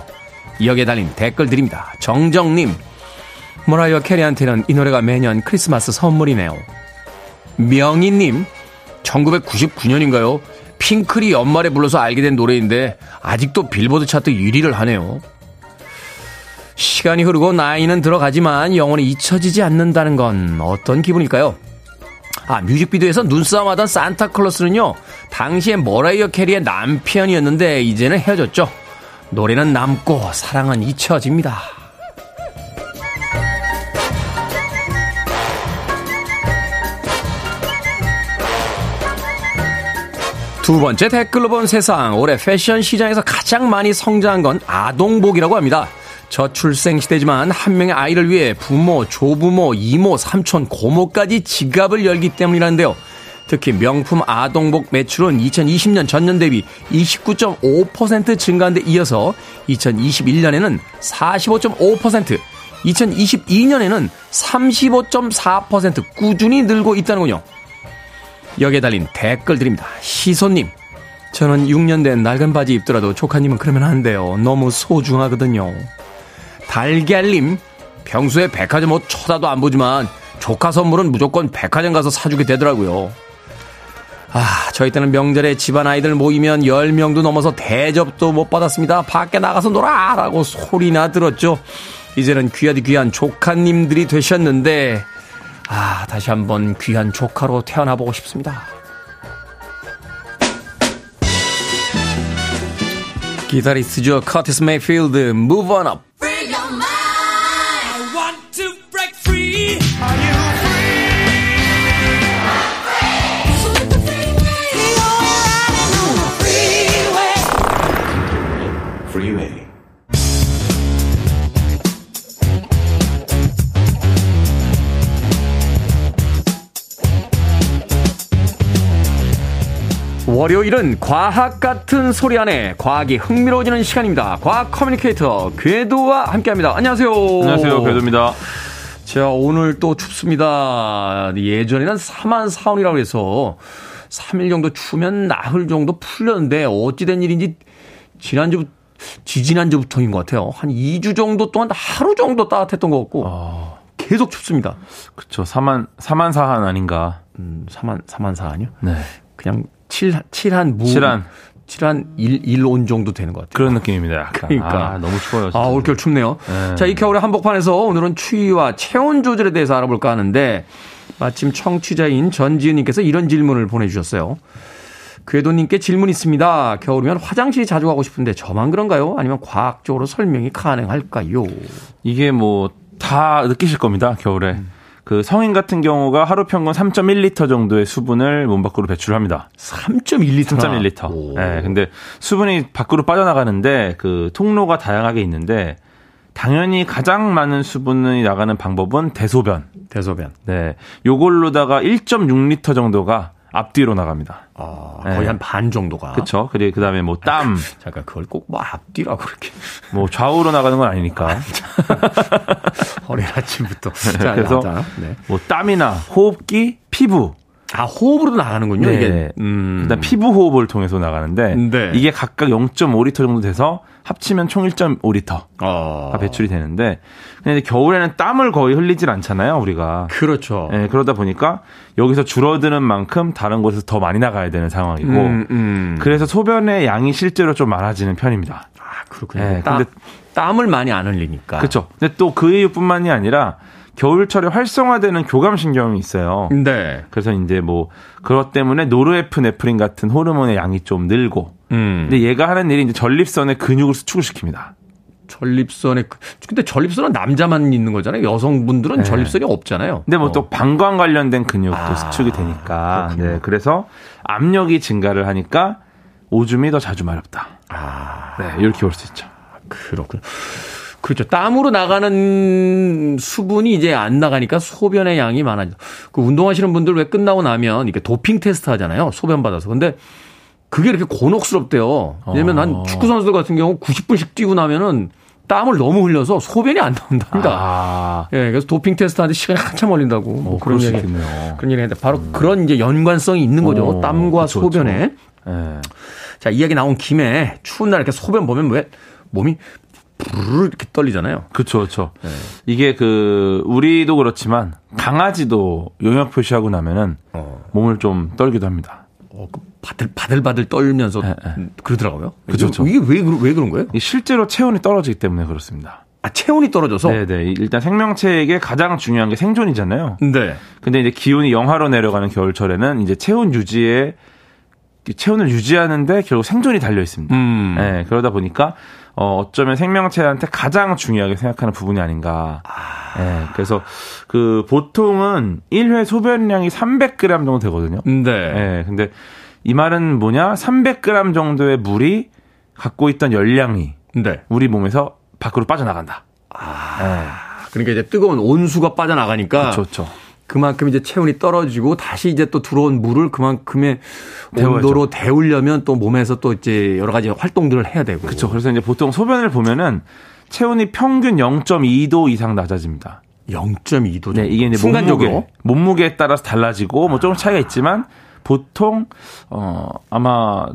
여기에 달린 댓글들입니다. 정정님, 머라이어 캐리한테는 이 노래가 매년 크리스마스 선물이네요. 명희님, 1999년인가요? 핑클이 연말에 불러서 알게 된 노래인데 아직도 빌보드 차트 1위를 하네요. 시간이 흐르고 나이는 들어가지만 영원히 잊혀지지 않는다는 건 어떤 기분일까요? 아, 뮤직비디오에서 눈싸움하던 산타클로스는요, 당시에 머라이어 캐리의 남편이었는데 이제는 헤어졌죠. 노래는 남고 사랑은 잊혀집니다. 두 번째 댓글로 본 세상. 올해 패션 시장에서 가장 많이 성장한 건 아동복이라고 합니다. 저출생 시대지만 한 명의 아이를 위해 부모, 조부모, 이모, 삼촌, 고모까지 지갑을 열기 때문이라는데요. 특히 명품 아동복 매출은 2020년 전년 대비 29.5% 증가한 데 이어서 2021년에는 45.5%, 2022년에는 35.4% 꾸준히 늘고 있다는군요. 여기에 달린 댓글들입니다. 시소님, 저는 6년 된 낡은 바지 입더라도 조카님은 그러면 안 돼요. 너무 소중하거든요. 달걀님, 평소에 백화점 옷 쳐다도 안 보지만 조카 선물은 무조건 백화점 가서 사주게 되더라고요. 아, 저희 때는 명절에 집안 아이들 모이면 10명도 넘어서 대접도 못 받았습니다. 밖에 나가서 놀아! 라고 소리나 들었죠. 이제는 귀하디 귀한 조카님들이 되셨는데, 아, 다시 한번 귀한 조카로 태어나보고 싶습니다. 기타리스트죠. 커티스 메이필드, Move On Up. 월요일은 과학 같은 소리 안에 과학이 흥미로워지는 시간입니다. 과학 커뮤니케이터 궤도와 함께합니다. 안녕하세요. 안녕하세요. 궤도입니다. 자, 오늘 또 춥습니다. 예전에는 3한 4온이라고 해서 3일 정도 추면 나흘 정도 풀렸는데 어찌된 일인지 지난주부터인 것 같아요. 한 2주 정도 동안 하루 정도 따뜻했던 것 같고 계속 춥습니다. 그렇죠. 3한 4한 아닌가. 3한 4한이요? 네. 그냥 7한 1온 정도 되는 것 같아요. 그런 느낌입니다. 약간. 그러니까. 아, 너무 추워요. 진짜. 아, 올겨울 춥네요. 네. 자, 이 겨울의 한복판에서 오늘은 추위와 체온 조절에 대해서 알아볼까 하는데, 마침 청취자인 전지은님께서 이런 질문을 보내주셨어요. 궤도님께 질문 있습니다. 겨울이면 화장실 자주 가고 싶은데 저만 그런가요? 아니면 과학적으로 설명이 가능할까요? 이게 뭐 다 느끼실 겁니다. 겨울에. 그 성인 같은 경우가 하루 평균 3.1리터 정도의 수분을 몸 밖으로 배출합니다. 3.1리터? 3.1리터. 네, 근데 수분이 밖으로 빠져나가는데 그 통로가 다양하게 있는데 당연히 가장 많은 수분이 나가는 방법은 대소변. 대소변. 네, 요걸로다가 1.6리터 정도가 앞뒤로 나갑니다. 아, 거의 네. 한 반 정도가. 그렇죠. 그리고 그다음에 뭐 땀. 잠깐 그걸 꼭 뭐 앞뒤라고 그렇게. 뭐 좌우로 나가는 건 아니니까. 어린 아침부터. 자, 그래서 네. 뭐 땀이나 호흡기, 피부. 아, 호흡으로 나가는군요. 네. 이게. 일단 피부 호흡을 통해서 나가는데 네. 이게 각각 0.5리터 정도 돼서 합치면 총 1.5리터가 배출이 되는데 근데 겨울에는 땀을 거의 흘리질 않잖아요, 우리가. 그렇죠. 네, 그러다 보니까 여기서 줄어드는 만큼 다른 곳에서 더 많이 나가야 되는 상황이고 그래서 소변의 양이 실제로 좀 많아지는 편입니다. 아, 그렇군요. 네, 근데 땀을 많이 안 흘리니까. 그렇죠. 근데 또 그 이유뿐만이 아니라 겨울철에 활성화되는 교감신경이 있어요. 네. 그래서 이제 뭐, 그것 때문에 노르에프네프린 같은 호르몬의 양이 좀 늘고. 근데 얘가 하는 일이 이제 전립선의 근육을 수축시킵니다. 전립선에, 근데 전립선은 남자만 있는 거잖아요. 여성분들은 네. 전립선이 없잖아요. 근데 뭐 또 방광 관련된 근육도 수축이 되니까. 그렇군요. 네. 그래서 압력이 증가를 하니까 오줌이 더 자주 마렵다. 아. 네. 이렇게 올 수 있죠. 그렇군요. 그렇죠. 땀으로 나가는 수분이 이제 안 나가니까 소변의 양이 많아져. 그 운동하시는 분들 왜 끝나고 나면 이렇게 도핑 테스트 하잖아요. 소변 받아서. 근데 그게 이렇게 곤혹스럽대요. 왜냐면 난 축구 선수들 같은 경우 90분씩 뛰고 나면은 땀을 너무 흘려서 소변이 안 나온답니다. 아. 예, 그래서 도핑 테스트하는데 시간이 한참 걸린다고. 뭐 그런 얘기. 그런 얘기인데 바로 그런 이제 연관성이 있는 거죠. 땀과 그쵸, 소변에. 그쵸. 예. 자, 이야기 나온 김에 추운 날 이렇게 소변 보면 왜 몸이 부르르 이렇게 떨리잖아요. 그렇죠, 그렇죠. 네. 이게 그 우리도 그렇지만 강아지도 용역 표시하고 나면은 몸을 좀 떨기도 합니다. 바들바들 떨면서 그러더라고요. 그렇죠. 이게 왜 그런 거예요? 실제로 체온이 떨어지기 때문에 그렇습니다. 아, 체온이 떨어져서? 네네. 일단 생명체에게 가장 중요한 게 생존이잖아요. 네. 근데 이제 기온이 영하로 내려가는 겨울철에는 이제 체온을 유지하는데 결국 생존이 달려 있습니다. 네, 그러다 보니까 어쩌면 생명체한테 가장 중요하게 생각하는 부분이 아닌가. 네, 그래서 그 보통은 1회 소변량이 300g 정도 되거든요. 네. 네. 근데 이 말은 뭐냐? 300g 정도의 물이 갖고 있던 열량이 네. 우리 몸에서 밖으로 빠져나간다. 네. 그러니까 이제 뜨거운 온수가 빠져나가니까. 그렇죠. 그만큼 이제 체온이 떨어지고 다시 이제 또 들어온 물을 그만큼의 온도로 데우려면 또 몸에서 또 이제 여러 가지 활동들을 해야 되고. 그렇죠. 그래서 이제 보통 소변을 보면은 체온이 평균 0.2도 이상 낮아집니다. 0.2도 정도. 네, 이게 이제 순간적으로 몸무게에 따라서 달라지고 뭐 조금 차이가 있지만 보통 아마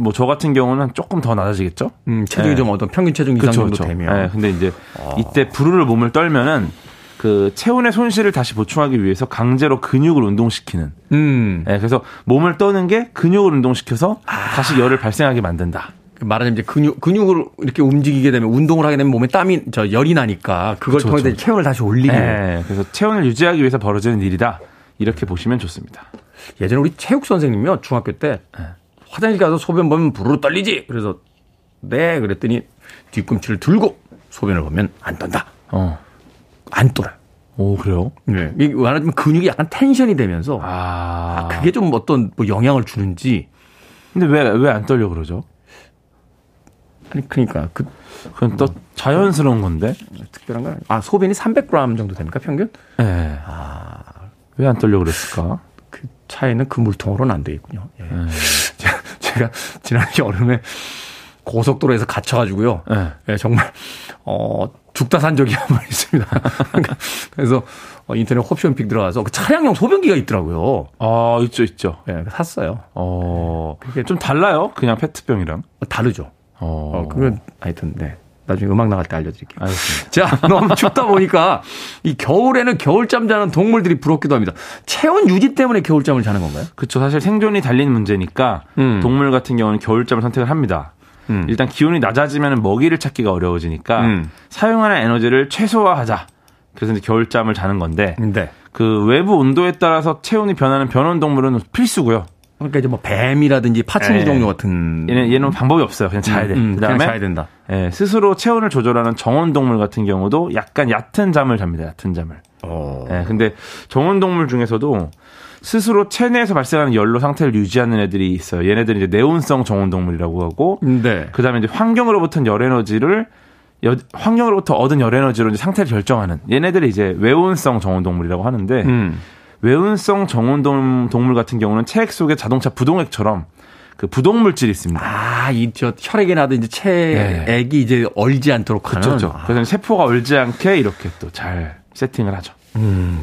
뭐 저 같은 경우는 조금 더 낮아지겠죠. 체중이 네. 좀 어떤 평균 체중 이상 그쵸, 정도 그쵸. 되면. 네, 근데 이제 이때 부르르 몸을 떨면은. 그 체온의 손실을 다시 보충하기 위해서 강제로 근육을 운동시키는. 예, 네, 그래서 몸을 떠는 게 근육을 운동시켜서 다시 열을 발생하게 만든다. 말하자면 이제 근육을 이렇게 움직이게 되면 운동을 하게 되면 몸에 땀이 열이 나니까 그걸 통해서 그렇죠. 체온을 다시 올리기. 네, 그래서 체온을 유지하기 위해서 벌어지는 일이다. 이렇게 보시면 좋습니다. 예전에 우리 체육 선생님이요 중학교 때 네. 화장실 가서 소변 보면 부르르 떨리지. 그래서 네 그랬더니 뒤꿈치를 들고 소변을 보면 안 떤다. 안 떨어요. 오, 그래요? 네. 이게 말하자면 근육이 약간 텐션이 되면서. 그게 좀 어떤 뭐 영향을 주는지. 근데 왜 안 떨려 그러죠? 아니, 그러니까. 그건 또 자연스러운 건데. 특별한 건 아니에요. 소변이 300g 정도 됩니까, 평균? 네. 왜 안 떨려 그랬을까? 그 차이는 그 물통으로는 안 돼 있군요. 예. 네. 제가 지난 여름에 고속도로에서 갇혀가지고요. 네. 네, 정말, 죽다 산 적이 한 번 있습니다. 그래서 인터넷 홈쇼핑 들어가서 그 차량용 소변기가 있더라고요. 있죠. 예, 네, 샀어요. 그게 좀 달라요? 그냥 페트병이랑? 다르죠. 그건 하여튼 네. 나중에 음악 나갈 때 알려드릴게요. 알겠습니다. 자, 너무 춥다 보니까 이 겨울에는 겨울잠 자는 동물들이 부럽기도 합니다. 체온 유지 때문에 겨울잠을 자는 건가요? 그렇죠. 사실 생존이 달린 문제니까 동물 같은 경우는 겨울잠을 선택을 합니다. 일단 기온이 낮아지면 먹이를 찾기가 어려워지니까 사용하는 에너지를 최소화하자. 그래서 이제 겨울잠을 자는 건데 네. 그 외부 온도에 따라서 체온이 변하는 변온동물은 필수고요. 그러니까 이제 뭐 뱀이라든지 파충류 종류 같은 얘는 방법이 없어요. 그냥 자야 돼. 그다음에 자야 된다. 예, 스스로 체온을 조절하는 정온동물 같은 경우도 약간 얕은 잠을 잡니다. 얕은 잠을. 예, 근데 정온동물 중에서도 스스로 체내에서 발생하는 열로 상태를 유지하는 애들이 있어요. 얘네들은 이제 내온성 정온동물이라고 하고, 네. 그 다음에 이제 환경으로부터 얻은 열 에너지로 이제 상태를 결정하는 얘네들이 이제 외온성 정온동물이라고 하는데, 외온성 정온동물 같은 경우는 체액 속에 자동차 부동액처럼 그 부동물질이 있습니다. 이 혈액에 나든 이제 체액이 네. 이제 얼지 않도록 하는. 그렇죠. 그래서 세포가 얼지 않게 이렇게 또 잘 세팅을 하죠.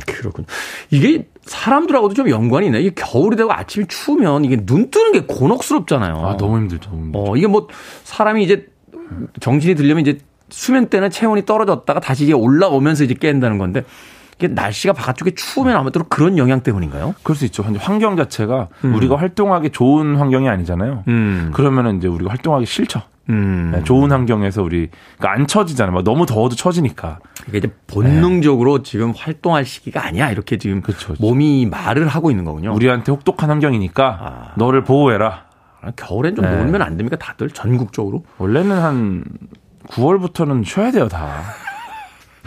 그렇군요. 이게 사람들하고도 좀 연관이 있네. 이게 겨울이 되고 아침이 추우면 이게 눈 뜨는 게 곤혹스럽잖아요. 너무 힘들죠. 이게 뭐 사람이 이제 정신이 들려면 이제 수면 때는 체온이 떨어졌다가 다시 이게 올라오면서 이제 깬다는 건데 이게 날씨가 바깥쪽에 추우면 아무쪼록 그런 영향 때문인가요? 그럴 수 있죠. 환경 자체가 우리가 활동하기 좋은 환경이 아니잖아요. 그러면은 이제 우리가 활동하기 싫죠. 네, 좋은 환경에서 그러니까 안 처지잖아요. 너무 더워도 처지니까. 그러니까 이제 본능적으로 지금 활동할 시기가 아니야. 이렇게 지금 그쵸. 몸이 말을 하고 있는 거군요. 우리한테 혹독한 환경이니까 너를 보호해라. 겨울엔 좀 놀면 안 됩니까? 다들 전국적으로? 원래는 한 9월부터는 쉬어야 돼요, 다.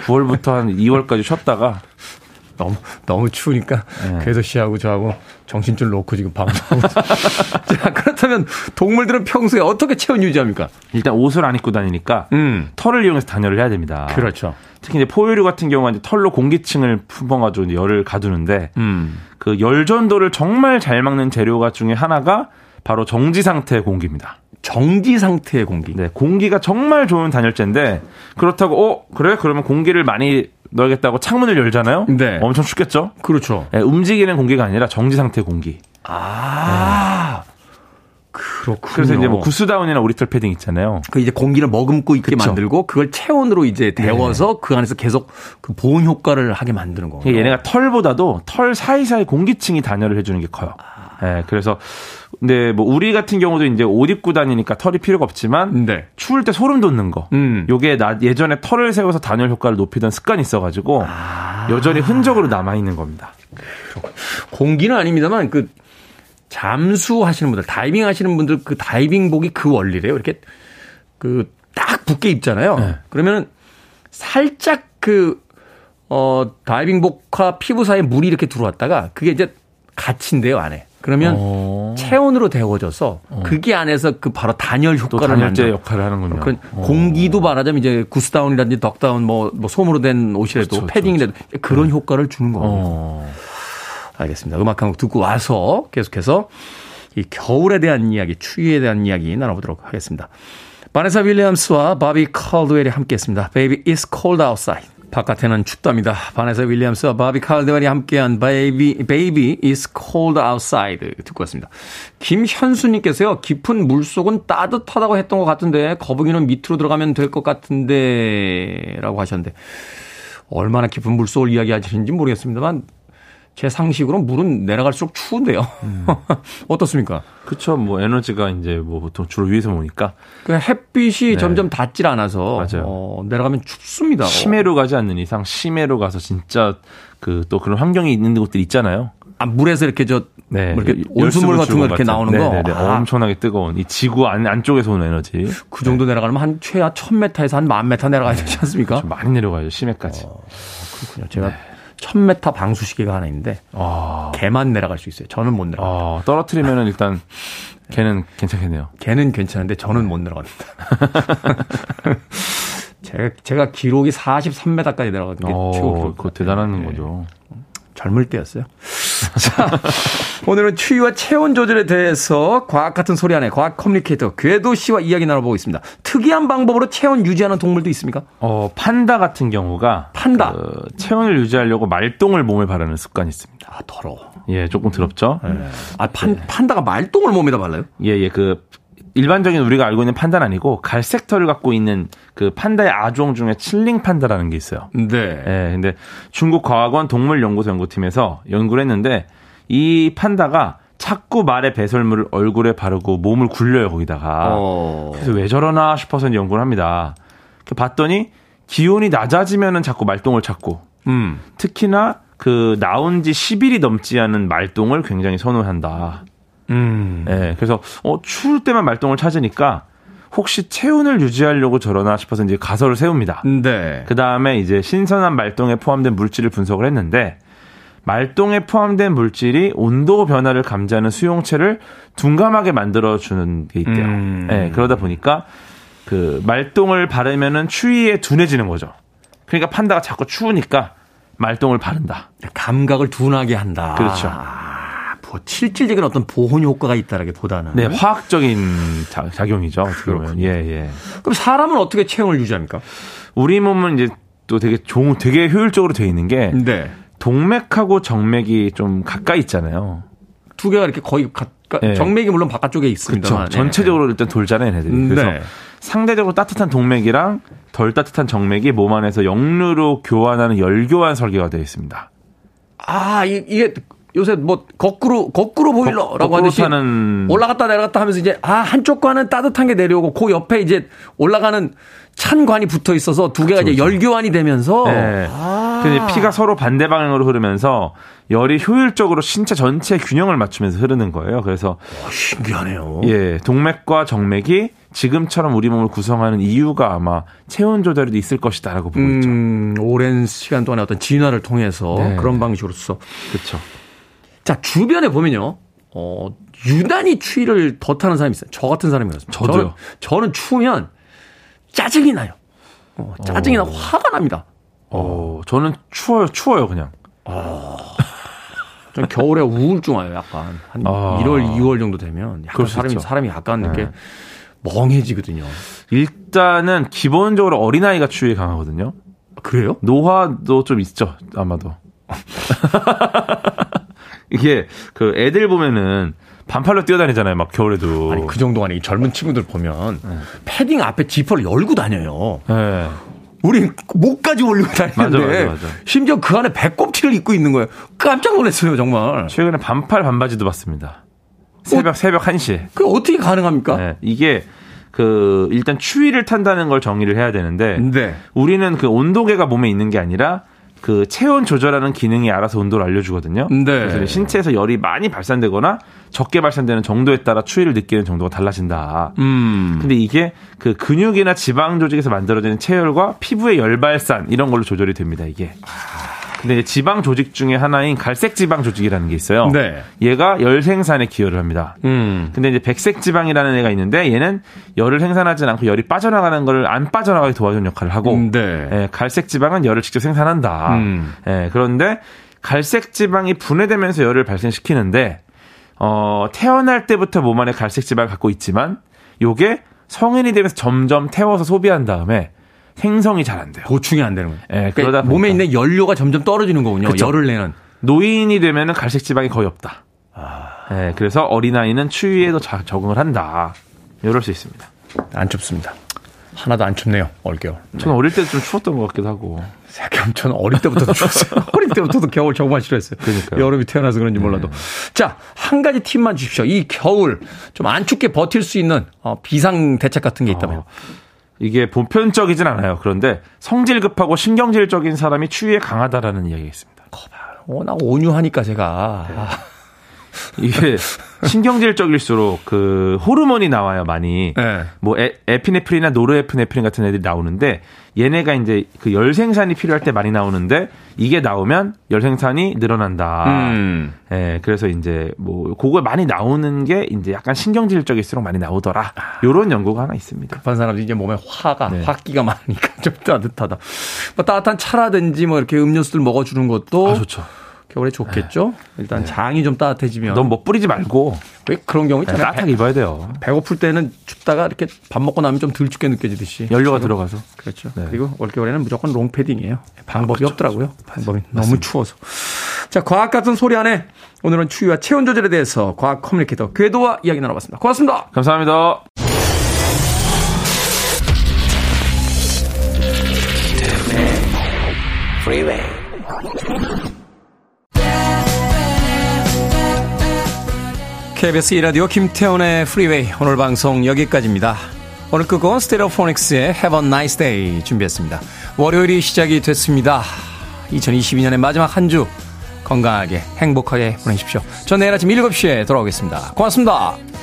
9월부터 한 2월까지 쉬었다가. 너무 추우니까 계속 씨하고 저하고 정신줄 놓고 지금 방송하고 자, 그렇다면 동물들은 평소에 어떻게 체온 유지합니까? 일단 옷을 안 입고 다니니까 털을 이용해서 단열을 해야 됩니다. 그렇죠. 특히 이제 포유류 같은 경우는 이제 털로 공기층을 품어가지고 열을 가두는데 그 열전도를 정말 잘 막는 재료가 중에 하나가 바로 정지 상태의 공기입니다. 정지 상태의 공기. 네, 공기가 정말 좋은 단열재인데 그렇다고 그래? 그러면 공기를 많이 넣겠다고 창문을 열잖아요. 네. 엄청 춥겠죠. 그렇죠. 네, 움직이는 공기가 아니라 정지 상태 공기. 네. 그렇군요. 그래서 이제 뭐 구스다운이나 오리털 패딩 있잖아요. 그 이제 공기를 머금고 있게 그쵸. 만들고 그걸 체온으로 이제 데워서 네. 그 안에서 계속 그 보온 효과를 하게 만드는 거예요. 얘네가 털보다도 털 사이사이 공기층이 단열을 해주는 게 커요. 예, 네, 그래서 근데 뭐 우리 같은 경우도 이제 옷 입고 다니니까 털이 필요가 없지만 네. 추울 때 소름 돋는 거. 요게 나 예전에 털을 세워서 단열 효과를 높이던 습관이 있어가지고 여전히 흔적으로 남아 있는 겁니다. 그렇군요. 공기는 아닙니다만 그 잠수하시는 분들, 다이빙 하시는 분들 그 다이빙복이 그 원리래요. 이렇게 그 딱 붙게 입잖아요. 네. 그러면은 살짝 그 다이빙복과 피부 사이에 물이 이렇게 들어왔다가 그게 이제 갇힌대요 안에. 그러면 체온으로 데워져서 그게 안에서 그 바로 단열 효과를 단열제 역할을 하는군요. 공기도 말하자면 이제 구스다운이라든지 덕다운 뭐 솜으로 된 옷이라도 그렇죠, 패딩이라도 그렇죠. 그런 효과를 주는 거예요. 알겠습니다. 음악 한 곡 듣고 와서 계속해서 이 겨울에 대한 이야기, 추위에 대한 이야기 나눠보도록 하겠습니다. 바네사 윌리엄스와 바비 칼드웰이 함께했습니다. Baby It's Cold Outside. 바깥에는 춥답니다. 바네사 윌리엄스와 바비 칼드웰이 함께한 Baby It's Cold Outside 듣고 왔습니다. 김현수님께서요. 깊은 물속은 따뜻하다고 했던 것 같은데 거북이는 밑으로 들어가면 될 것 같은데 라고 하셨는데 얼마나 깊은 물속을 이야기하시는지 모르겠습니다만 제 상식으로 물은 내려갈수록 추운데요. 어떻습니까? 그렇죠. 뭐 에너지가 이제 뭐 보통 주로 위에서 오니까 그러니까 햇빛이 네. 점점 닿질 않아서 내려가면 춥습니다. 심해로 가지 않는 이상 심해로 가서 진짜 그 또 그런 환경이 있는 곳들 있잖아요. 아 물에서 이렇게 저 네. 뭐 이렇게 온수물 같은 거 이렇게 나오는 네네네. 거. 엄청나게 뜨거운 이 지구 안쪽에서 오는 에너지. 그 정도 네. 내려가면 한 최하 1000m에서 한 10,000m 내려가야 되지 않습니까? 좀 많이 내려가죠. 심해까지. 그렇군요. 제가. 네. 1000m 방수시계가 하나 있는데 걔만 내려갈 수 있어요. 저는 못 내려갑니다. 떨어뜨리면 일단 걔는 괜찮겠네요. 걔는 괜찮은데 저는 못 내려갑니다. 제가 기록이 43m까지 내려가는 게 최고 기록. 그거 대단한 네. 거죠. 젊을 때였어요. 자, 오늘은 추위와 체온 조절에 대해서 과학 같은 소리 안에 과학 커뮤니케이터 궤도 씨와 이야기 나눠보고 있습니다. 특이한 방법으로 체온 유지하는 동물도 있습니까? 판다 같은 경우가 그 체온을 유지하려고 말똥을 몸에 바르는 습관이 있습니다. 아, 더러워. 예, 조금 더럽죠. 아, 판다가 말똥을 몸에다 발라요? 예, 그 일반적인 우리가 알고 있는 판다는 아니고 갈색 털을 갖고 있는 그 판다의 아종 중에 칠링 판다라는 게 있어요. 네. 예, 근데 중국 과학원 동물연구소 연구팀에서 연구를 했는데 이 판다가 자꾸 말의 배설물을 얼굴에 바르고 몸을 굴려요 거기다가. 그래서 왜 저러나 싶어서 연구를 합니다. 봤더니 기온이 낮아지면은 자꾸 말똥을 찾고 특히나 그 나온 지 10일이 넘지 않은 말똥을 굉장히 선호한다. 네, 그래서 추울 때만 말똥을 찾으니까 혹시 체온을 유지하려고 저러나 싶어서 이제 가설을 세웁니다. 네. 그 다음에 이제 신선한 말똥에 포함된 물질을 분석을 했는데 말똥에 포함된 물질이 온도 변화를 감지하는 수용체를 둔감하게 만들어주는 게 있대요. 네, 그러다 보니까 그 말똥을 바르면은 추위에 둔해지는 거죠. 그러니까 판다가 자꾸 추우니까 말똥을 바른다. 감각을 둔하게 한다. 그렇죠. 실질적인 어떤 보온 효과가 있다라기보다는 네, 화학적인 작용이죠. 그러면 예. 그럼 사람은 어떻게 체온을 유지합니까? 우리 몸은 이제 또 되게 효율적으로 되어 있는 게 네. 동맥하고 정맥이 좀 가까이 있잖아요. 두 개가 이렇게 거의 네. 정맥이 물론 바깥쪽에 있습니다만 그렇죠. 전체적으로 일단 돌잖아요, 얘네들이. 그래서 네. 상대적으로 따뜻한 동맥이랑 덜 따뜻한 정맥이 몸 안에서 역류로 교환하는 열교환 설계가 되어 있습니다. 이게 요새 뭐 거꾸로 보일러라고 하듯이 올라갔다 내려갔다 하면서 이제 한쪽 관은 따뜻한 게 내려오고 그 옆에 이제 올라가는 찬 관이 붙어 있어서 두 개가 이제 열교환이 되면서 네. 그래서 피가 서로 반대 방향으로 흐르면서 열이 효율적으로 신체 전체의 균형을 맞추면서 흐르는 거예요. 그래서 신기하네요. 예, 동맥과 정맥이 지금처럼 우리 몸을 구성하는 이유가 아마 체온 조절에도 있을 것이다라고 보고 있죠. 오랜 시간 동안의 어떤 진화를 통해서 네. 그런 방식으로서 그렇죠. 자, 주변에 보면요, 유난히 추위를 더 타는 사람이 있어요. 저 같은 사람이 그렇습니다. 저는 추우면 짜증이 나요. 짜증이 나고 화가 납니다. 저는 추워요, 그냥. 저는 겨울에 우울증 와요, 약간. 한 1월, 2월 정도 되면. 약간 사람이 약간 이렇게 네. 멍해지거든요. 일단은 기본적으로 어린아이가 추위에 강하거든요. 그래요? 노화도 좀 있죠, 아마도. 이게 그 애들 보면은 반팔로 뛰어다니잖아요, 막 겨울에도. 아니, 그 정도가 아니고 젊은 친구들 보면 패딩 앞에 지퍼를 열고 다녀요. 네. 우린 목까지 올리고 다니는데 맞아. 심지어 그 안에 배꼽티를 입고 있는 거예요. 깜짝 놀랐어요, 정말. 최근에 반팔 반바지도 봤습니다. 새벽 1시. 그게 어떻게 가능합니까? 네, 이게 그 일단 추위를 탄다는 걸 정의를 해야 되는데 네. 우리는 그 온도계가 몸에 있는 게 아니라 그 체온 조절하는 기능이 알아서 온도를 알려주거든요. 네. 그래서 신체에서 열이 많이 발산되거나 적게 발산되는 정도에 따라 추위를 느끼는 정도가 달라진다. 근데 이게 그 근육이나 지방 조직에서 만들어지는 체열과 피부의 열 발산 이런 걸로 조절이 됩니다. 이게. 근데 지방 조직 중에 하나인 갈색 지방 조직이라는 게 있어요. 네. 얘가 열 생산에 기여를 합니다. 근데 이제 백색 지방이라는 애가 있는데 얘는 열을 생산하진 않고 열이 빠져나가는 걸 안 빠져나가게 도와주는 역할을 하고 네. 예, 갈색 지방은 열을 직접 생산한다. 예, 그런데 갈색 지방이 분해되면서 열을 발생시키는데 태어날 때부터 몸 안에 갈색 지방을 갖고 있지만 요게 성인이 되면서 점점 태워서 소비한 다음에 생성이 잘 안 돼요. 보충이 안 되는 거예요. 네, 그러다 보니까. 몸에 있는 연료가 점점 떨어지는 거군요. 그쵸. 열을 내는. 노인이 되면은 갈색 지방이 거의 없다. 네, 그래서 어린아이는 추위에도 적응을 한다. 이럴 수 있습니다. 안 춥습니다. 하나도 안 춥네요. 올겨울. 저는 어릴 때도 좀 추웠던 것 같기도 하고. 저는 어릴 때부터 추웠어요. 어릴 때부터도 겨울 정말 싫어했어요. 그러니까요. 여름이 태어나서 그런지 몰라도. 자, 한 가지 팁만 주십시오. 이 겨울 좀 안 춥게 버틸 수 있는 비상 대책 같은 게 있다면. 이게 보편적이진 않아요. 그런데 성질 급하고 신경질적인 사람이 추위에 강하다라는 이야기가 있습니다. 워낙 온유하니까 제가. 네. 이게 신경질적일수록 그 호르몬이 나와요, 많이. 네. 뭐 에피네프린이나 노르에피네프린 같은 애들이 나오는데 얘네가 이제 그 열생산이 필요할 때 많이 나오는데 이게 나오면 열생산이 늘어난다. 예, 그래서 이제 뭐 그거 많이 나오는 게 이제 약간 신경질적일수록 많이 나오더라. 요런 연구가 하나 있습니다. 급한 사람들이 이제 몸에 화기가 많으니까 좀 따뜻하다. 뭐 따뜻한 차라든지 뭐 이렇게 음료수들 먹어주는 것도. 아, 좋죠. 겨울에 좋겠죠? 일단 장이 좀 따뜻해지면. 너무 뭐 뿌리지 말고. 왜 그런 경우 있잖아요. 따뜻하게 입어야 돼요. 배고플 때는 춥다가 이렇게 밥 먹고 나면 좀 덜 춥게 느껴지듯이. 연료가 들어가서. 그렇죠. 네. 그리고 올겨울에는 무조건 롱패딩이에요. 방법이 없더라고요. 방법이. 맞습니다. 너무 추워서. 자, 과학 같은 소리 안에 오늘은 추위와 체온 조절에 대해서 과학 커뮤니케이터 궤도와 이야기 나눠봤습니다. 고맙습니다. 감사합니다. KBS 1라디오 김태훈의 프리웨이 오늘 방송 여기까지입니다. 오늘 끝곡은 스테레오포닉스의 Have a Nice Day 준비했습니다. 월요일이 시작이 됐습니다. 2022년의 마지막 한 주 건강하게 행복하게 보내십시오. 전 내일 아침 7시에 돌아오겠습니다. 고맙습니다.